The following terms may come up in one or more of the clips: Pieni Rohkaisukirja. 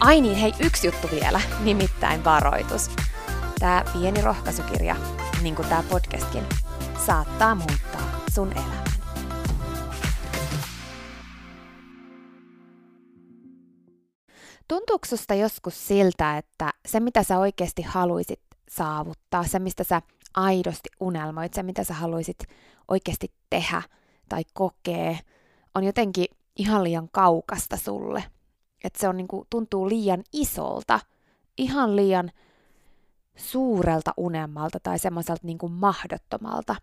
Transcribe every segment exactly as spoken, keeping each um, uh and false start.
Ai niin, hei, yksi juttu vielä, nimittäin varoitus. Tää pieni rohkaisukirja, niin kuin tää podcastkin, saattaa muuttaa sun elämän. Tuntuuko susta joskus siltä, että se mitä sä oikeasti haluisit saavuttaa, se mistä sä aidosti unelmoit, se mitä sä haluisit oikeasti tehdä tai kokea, on jotenkin ihan liian kaukasta sulle? Että se on, niin kuin, tuntuu liian isolta, ihan liian suurelta unelmalta tai semmoiselta niin kuin mahdottomalta.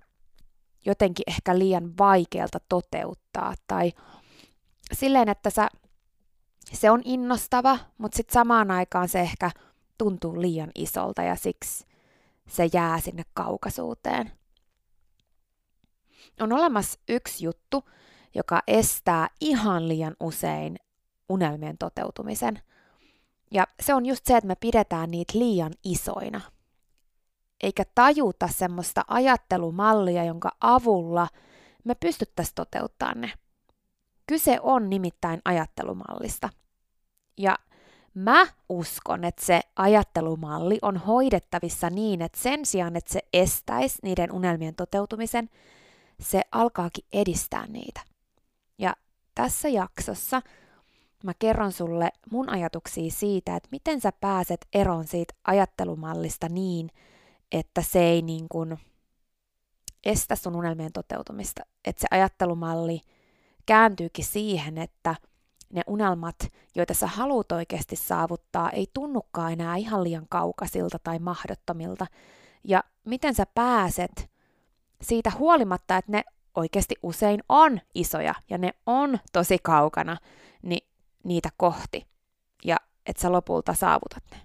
Jotenkin ehkä liian vaikealta toteuttaa tai silleen, että sä, se on innostava, mutta sitten samaan aikaan se ehkä tuntuu liian isolta ja siksi se jää sinne kaukaisuuteen. On olemassa yksi juttu, joka estää ihan liian usein unelmien toteutumisen. Ja se on just se, että me pidetään niitä liian isoina. Eikä tajuta semmoista ajattelumallia, jonka avulla me pystyttäisiin toteuttamaan ne. Kyse on nimittäin ajattelumallista. Ja mä uskon, että se ajattelumalli on hoidettavissa niin, että sen sijaan, että se estäisi niiden unelmien toteutumisen, se alkaakin edistää niitä. Ja tässä jaksossa mä kerron sulle mun ajatuksia siitä, että miten sä pääset eroon siitä ajattelumallista niin, että se ei niin kuin estä sun unelmien toteutumista. Että se ajattelumalli kääntyykin siihen, että ne unelmat, joita sä haluat oikeasti saavuttaa, ei tunnukaan enää ihan liian kaukaisilta tai mahdottomilta. Ja miten sä pääset siitä huolimatta, että ne oikeasti usein on isoja ja ne on tosi kaukana, niin niitä kohti ja että sä lopulta saavutat ne.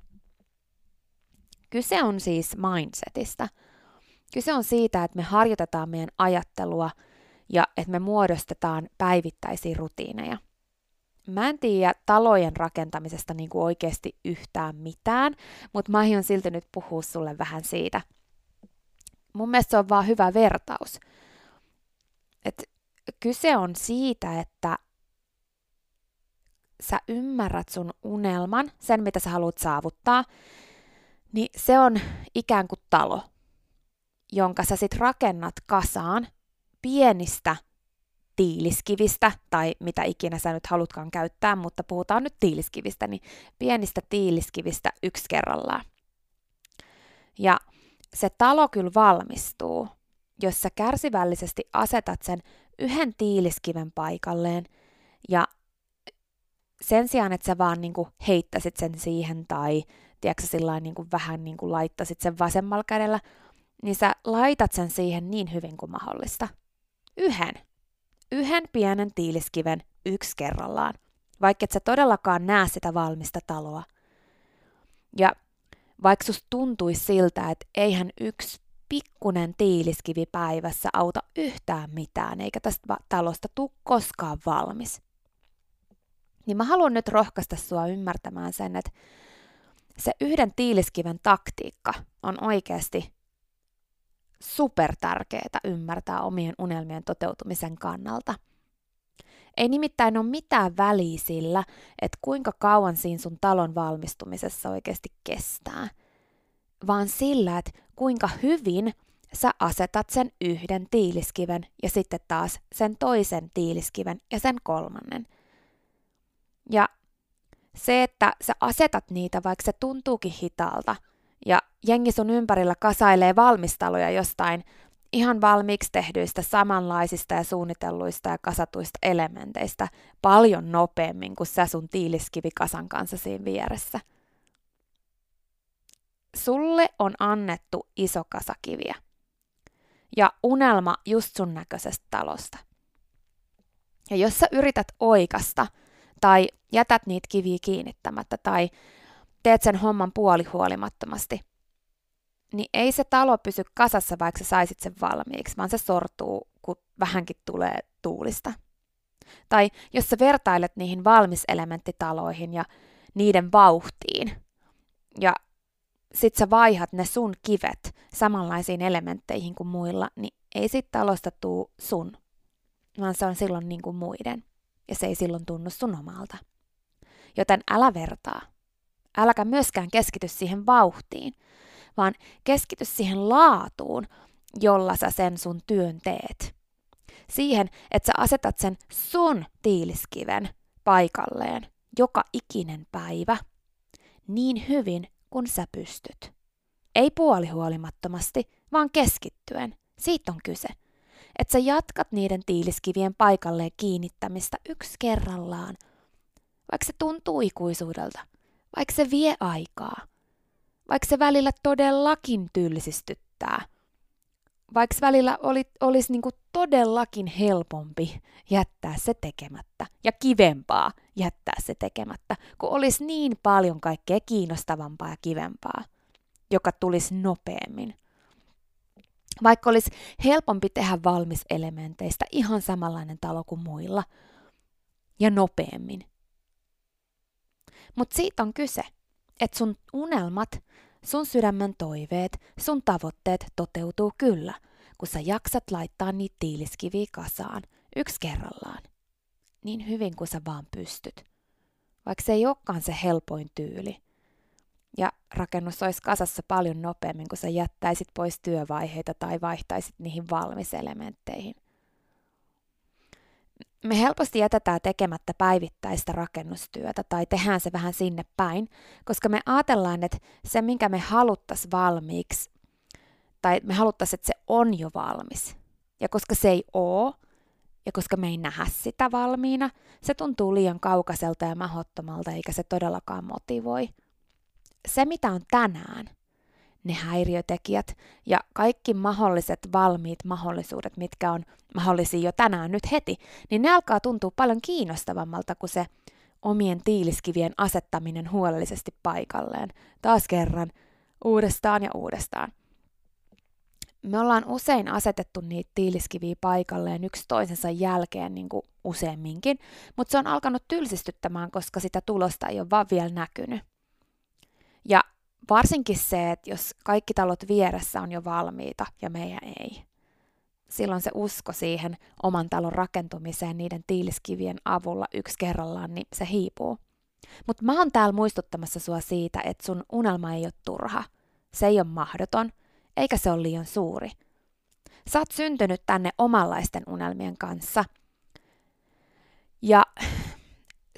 Kyse on siis mindsetistä. Kyse on siitä, että me harjoitetaan meidän ajattelua ja että me muodostetaan päivittäisiä rutiineja. Mä en tiedä talojen rakentamisesta niin kuin oikeasti yhtään mitään, mutta mä aion silti nyt puhua sulle vähän siitä. Mun mielestä se on vaan hyvä vertaus. Et kyse on siitä, että sä ymmärrät sun unelman, sen mitä sä haluat saavuttaa, niin se on ikään kuin talo, jonka sä sit rakennat kasaan pienistä tiiliskivistä, tai mitä ikinä sä nyt halutkaan käyttää, mutta puhutaan nyt tiiliskivistä, niin pienistä tiiliskivistä yksi kerrallaan. Ja se talo kyllä valmistuu, jos sä kärsivällisesti asetat sen yhden tiiliskiven paikalleen ja sen sijaan, että sä vaan niinku heittäisit sen siihen tai tiedätkö, sillain niinku vähän niinku laittasit sen vasemmalla kädellä, niin sä laitat sen siihen niin hyvin kuin mahdollista. Yhden. Yhden pienen tiiliskiven yksi kerrallaan, vaikka et sä todellakaan näe sitä valmista taloa. Ja vaikka sus tuntuisi siltä, että eihän yksi pikkunen tiiliskivi päivässä auta yhtään mitään, eikä tästä talosta tule koskaan valmis, niin mä haluan nyt rohkaista sua ymmärtämään sen, että se yhden tiiliskiven taktiikka on oikeasti supertärkeää ymmärtää omien unelmien toteutumisen kannalta. Ei nimittäin ole mitään väliä sillä, että kuinka kauan siinä sun talon valmistumisessa oikeasti kestää, vaan sillä, että kuinka hyvin sä asetat sen yhden tiiliskiven ja sitten taas sen toisen tiiliskiven ja sen kolmannen. Ja se, että sä asetat niitä, vaikka se tuntuukin hitaalta, ja jengi sun ympärillä kasailee valmistaloja jostain ihan valmiiksi tehdyistä samanlaisista ja suunnitelluista ja kasatuista elementeistä paljon nopeammin kuin sä sun tiiliskivikasan kanssa siinä vieressä. Sulle on annettu iso kasa kiviä ja unelma just sun näköisestä talosta. Ja jos sä yrität oikasta tai jätät niitä kiviä kiinnittämättä tai teet sen homman puolihuolimattomasti, niin ei se talo pysy kasassa, vaikka sä saisit sen valmiiksi, vaan se sortuu, kun vähänkin tulee tuulista. Tai jos sä vertailet niihin valmiselementtitaloihin ja niiden vauhtiin, ja sit sä vaihat ne sun kivet samanlaisiin elementteihin kuin muilla, niin ei siitä talosta tuu sun, vaan se on silloin niin kuin muiden, ja se ei silloin tunnu sun omalta. Joten älä vertaa. Äläkä myöskään keskity siihen vauhtiin, vaan keskity siihen laatuun, jolla sä sen sun työn teet. Siihen, että sä asetat sen sun tiiliskiven paikalleen joka ikinen päivä niin hyvin kuin sä pystyt. Ei puolihuolimattomasti, vaan keskittyen. Siitä on kyse. Että sä jatkat niiden tiiliskivien paikalleen kiinnittämistä yksi kerrallaan, vaikka se tuntuu ikuisuudelta. Vaikka se vie aikaa, vaikka se välillä todellakin tylsistyttää, vaikka välillä oli, olisi niinku todellakin helpompi jättää se tekemättä ja kivempaa jättää se tekemättä, kun olisi niin paljon kaikkea kiinnostavampaa ja kivempaa, joka tulisi nopeammin. Vaikka olisi helpompi tehdä valmiselementeistä ihan samanlainen talo kuin muilla ja nopeammin. Mutta siitä on kyse, että sun unelmat, sun sydämen toiveet, sun tavoitteet toteutuu kyllä, kun sä jaksat laittaa niitä tiiliskiviä kasaan yksi kerrallaan. Niin hyvin kuin sä vaan pystyt, vaikka se ei olekaan se helpoin tyyli. Ja rakennus olisi kasassa paljon nopeammin, kun sä jättäisit pois työvaiheita tai vaihtaisit niihin valmiselementteihin. Me helposti jätetään tekemättä päivittäistä rakennustyötä tai tehdään se vähän sinne päin, koska me ajatellaan, että se minkä me haluttaisiin valmiiksi, tai me haluttaisiin, että se on jo valmis. Ja koska se ei ole, ja koska me ei nähdä sitä valmiina, se tuntuu liian kaukaiselta ja mahdottomalta, eikä se todellakaan motivoi. Se mitä on tänään, ne häiriötekijät ja kaikki mahdolliset valmiit mahdollisuudet, mitkä on mahdollisia jo tänään nyt heti, niin ne alkaa tuntua paljon kiinnostavammalta kuin se omien tiiliskivien asettaminen huolellisesti paikalleen. Taas kerran, uudestaan ja uudestaan. Me ollaan usein asetettu niitä tiiliskiviä paikalleen yksi toisensa jälkeen niin kuin useamminkin, mutta se on alkanut tylsistyttämään, koska sitä tulosta ei ole vaan vielä näkynyt. Ja varsinkin se, että jos kaikki talot vieressä on jo valmiita ja meidän ei. Silloin se usko siihen oman talon rakentumiseen niiden tiiliskivien avulla yksi kerrallaan, niin se hiipuu. Mutta mä oon täällä muistuttamassa sua siitä, että sun unelma ei ole turha. Se ei ole mahdoton, eikä se ole liian suuri. Sä oot syntynyt tänne omanlaisten unelmien kanssa. Ja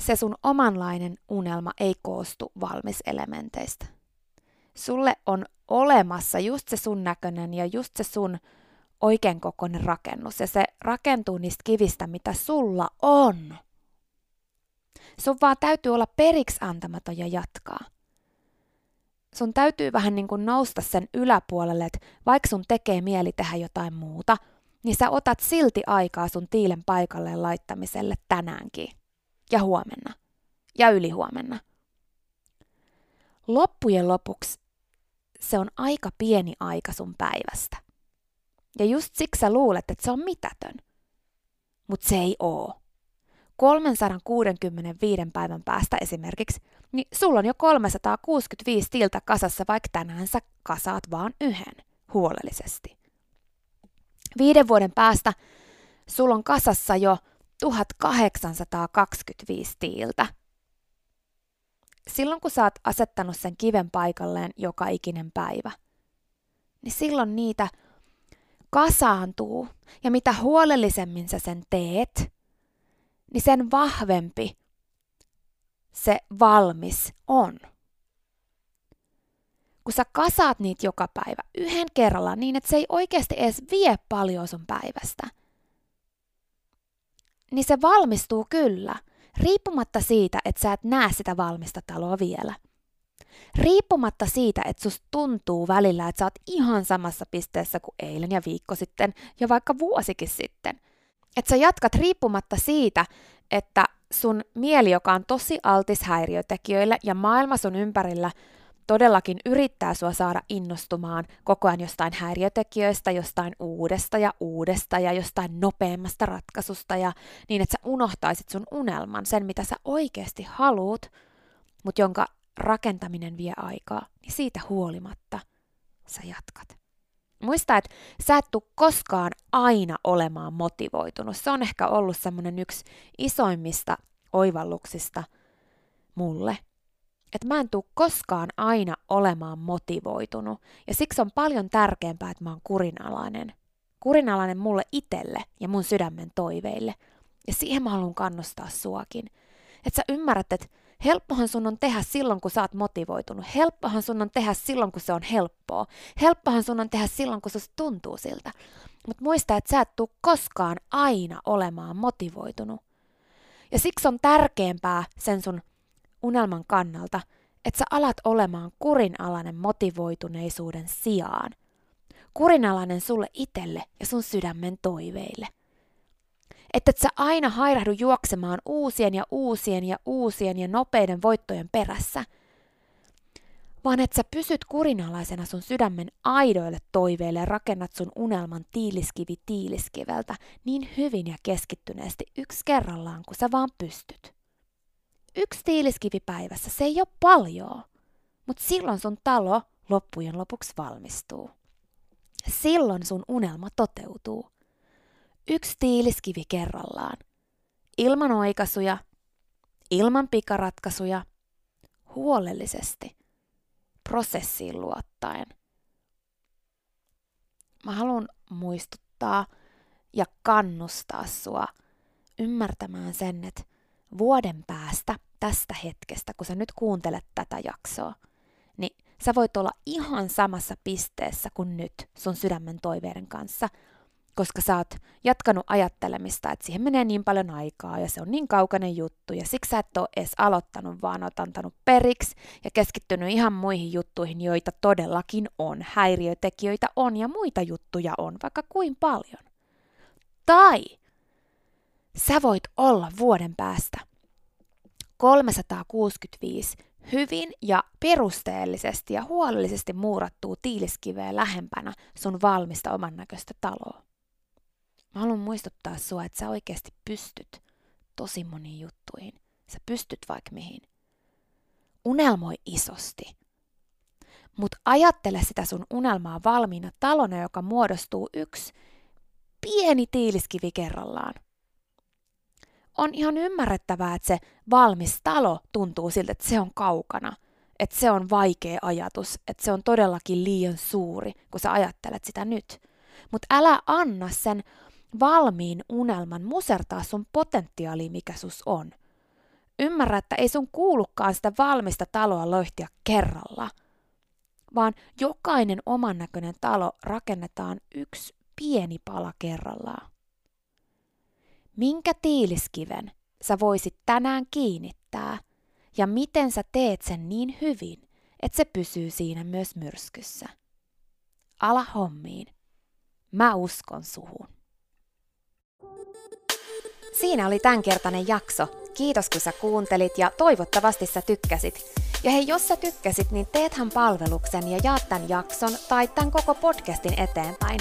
se sun omanlainen unelma ei koostu valmiselementeistä. Sulle on olemassa just se sun näköinen ja just se sun oikean kokoinen rakennus ja se rakentuu niistä kivistä, mitä sulla on. Sun vaan täytyy olla periksi antamaton ja jatkaa. Sun täytyy vähän niin kuin nousta sen yläpuolelle, että vaikka sun tekee mieli tehdä jotain muuta, niin sä otat silti aikaa sun tiilen paikalleen laittamiselle tänäänkin. Ja huomenna. Ja ylihuomenna. Loppujen lopuksi se on aika pieni aika sun päivästä. Ja just siksi sä luulet, että se on mitätön. Mut se ei oo. kolmesataakuusikymmentäviisi päivän päästä esimerkiksi, niin sulla on jo kolmesataakuusikymmentäviisi tiltä kasassa, vaikka tänään sä kasaat vaan yhden huolellisesti. Viiden vuoden päästä sulla on kasassa jo tuhatkahdeksansataakaksikymmentäviisi tiiltä. Silloin kun sä oot asettanut sen kiven paikalleen joka ikinen päivä, niin silloin niitä kasaantuu ja mitä huolellisemmin sä sen teet, niin sen vahvempi se valmis on. Kun sä kasaat niitä joka päivä yhden kerrallaan niin, että se ei oikeasti edes vie paljon sun päivästä, niin se valmistuu kyllä, riippumatta siitä, että sä et näe sitä valmista taloa vielä. Riippumatta siitä, että susta tuntuu välillä, että sä oot ihan samassa pisteessä kuin eilen ja viikko sitten ja vaikka vuosikin sitten. Että sä jatkat riippumatta siitä, että sun mieli, joka on tosi altis häiriötekijöille ja maailma sun ympärillä todellakin yrittää sua saada innostumaan koko ajan jostain häiriötekijöistä, jostain uudesta ja uudesta ja jostain nopeammasta ratkaisusta ja niin, että sä unohtaisit sun unelman, sen mitä sä oikeasti haluut, mutta jonka rakentaminen vie aikaa, niin siitä huolimatta sä jatkat. Muista, että sä et tule koskaan aina olemaan motivoitunut. Se on ehkä ollut semmoinen yksi isoimmista oivalluksista mulle. Että mä en tule koskaan aina olemaan motivoitunut. Ja siksi on paljon tärkeämpää, että mä oon kurinalainen. Kurinalainen mulle itselle ja mun sydämen toiveille. Ja siihen mä haluan kannustaa suakin. Että sä ymmärrät, että helppohan sun on tehdä silloin, kun sä oot motivoitunut. Helppohan sun on tehdä silloin, kun se on helppoa. Helppohan sun on tehdä silloin, kun susta tuntuu siltä. Mutta muista, että sä et tule koskaan aina olemaan motivoitunut. Ja siksi on tärkeämpää sen sun unelman kannalta, että sä alat olemaan kurinalainen motivoituneisuuden sijaan. Kurinalainen sulle itselle ja sun sydämen toiveille. Että et sä aina hairahdu juoksemaan uusien ja uusien ja uusien ja nopeiden voittojen perässä, vaan että sä pysyt kurinalaisena sun sydämen aidoille toiveille ja rakennat sun unelman tiiliskivi tiiliskiveltä niin hyvin ja keskittyneesti yksi kerrallaan, kun sä vaan pystyt. Yksi tiiliskivi päivässä, se ei ole paljon, mutta silloin sun talo loppujen lopuksi valmistuu. Silloin sun unelma toteutuu. Yksi tiiliskivi kerrallaan. Ilman oikaisuja, ilman pikaratkaisuja, huolellisesti, prosessiin luottaen. Mä haluan muistuttaa ja kannustaa sua ymmärtämään sen, että vuoden päästä tästä hetkestä, kun sä nyt kuuntelet tätä jaksoa, niin sä voit olla ihan samassa pisteessä kuin nyt sun sydämen toiveiden kanssa, koska sä oot jatkanut ajattelemista, että siihen menee niin paljon aikaa ja se on niin kaukainen juttu ja siksi sä et ole edes aloittanut, vaan oot antanut periksi ja keskittynyt ihan muihin juttuihin, joita todellakin on. Häiriötekijöitä on ja muita juttuja on, vaikka kuin paljon. Tai sä voit olla vuoden päästä kolmesataakuusikymmentäviisi hyvin ja perusteellisesti ja huolellisesti muurattua tiiliskiveä lähempänä sun valmista oman näköistä taloa. Mä haluan muistuttaa sua, että sä oikeasti pystyt tosi moniin juttuihin. Sä pystyt vaikka mihin. Unelmoi isosti. Mutta ajattele sitä sun unelmaa valmiina talona, joka muodostuu yksi pieni tiiliskivi kerrallaan. On ihan ymmärrettävää, että se valmis talo tuntuu siltä, että se on kaukana, että se on vaikea ajatus, että se on todellakin liian suuri, kun sä ajattelet sitä nyt. Mutta älä anna sen valmiin unelman musertaa sun potentiaalia, mikä sus on. Ymmärrä, että ei sun kuulukaan sitä valmista taloa loihtia kerralla, vaan jokainen oman näköinen talo rakennetaan yksi pieni pala kerrallaan. Minkä tiiliskiven sä voisit tänään kiinnittää ja miten sä teet sen niin hyvin, että se pysyy siinä myös myrskyssä? Ala hommiin. Mä uskon suhun. Siinä oli tämänkertainen jakso. Kiitos kun sä kuuntelit ja toivottavasti sä tykkäsit. Ja hei, jos sä tykkäsit, niin teethän palveluksen ja jaat tämän jakson tai tämän koko podcastin eteenpäin.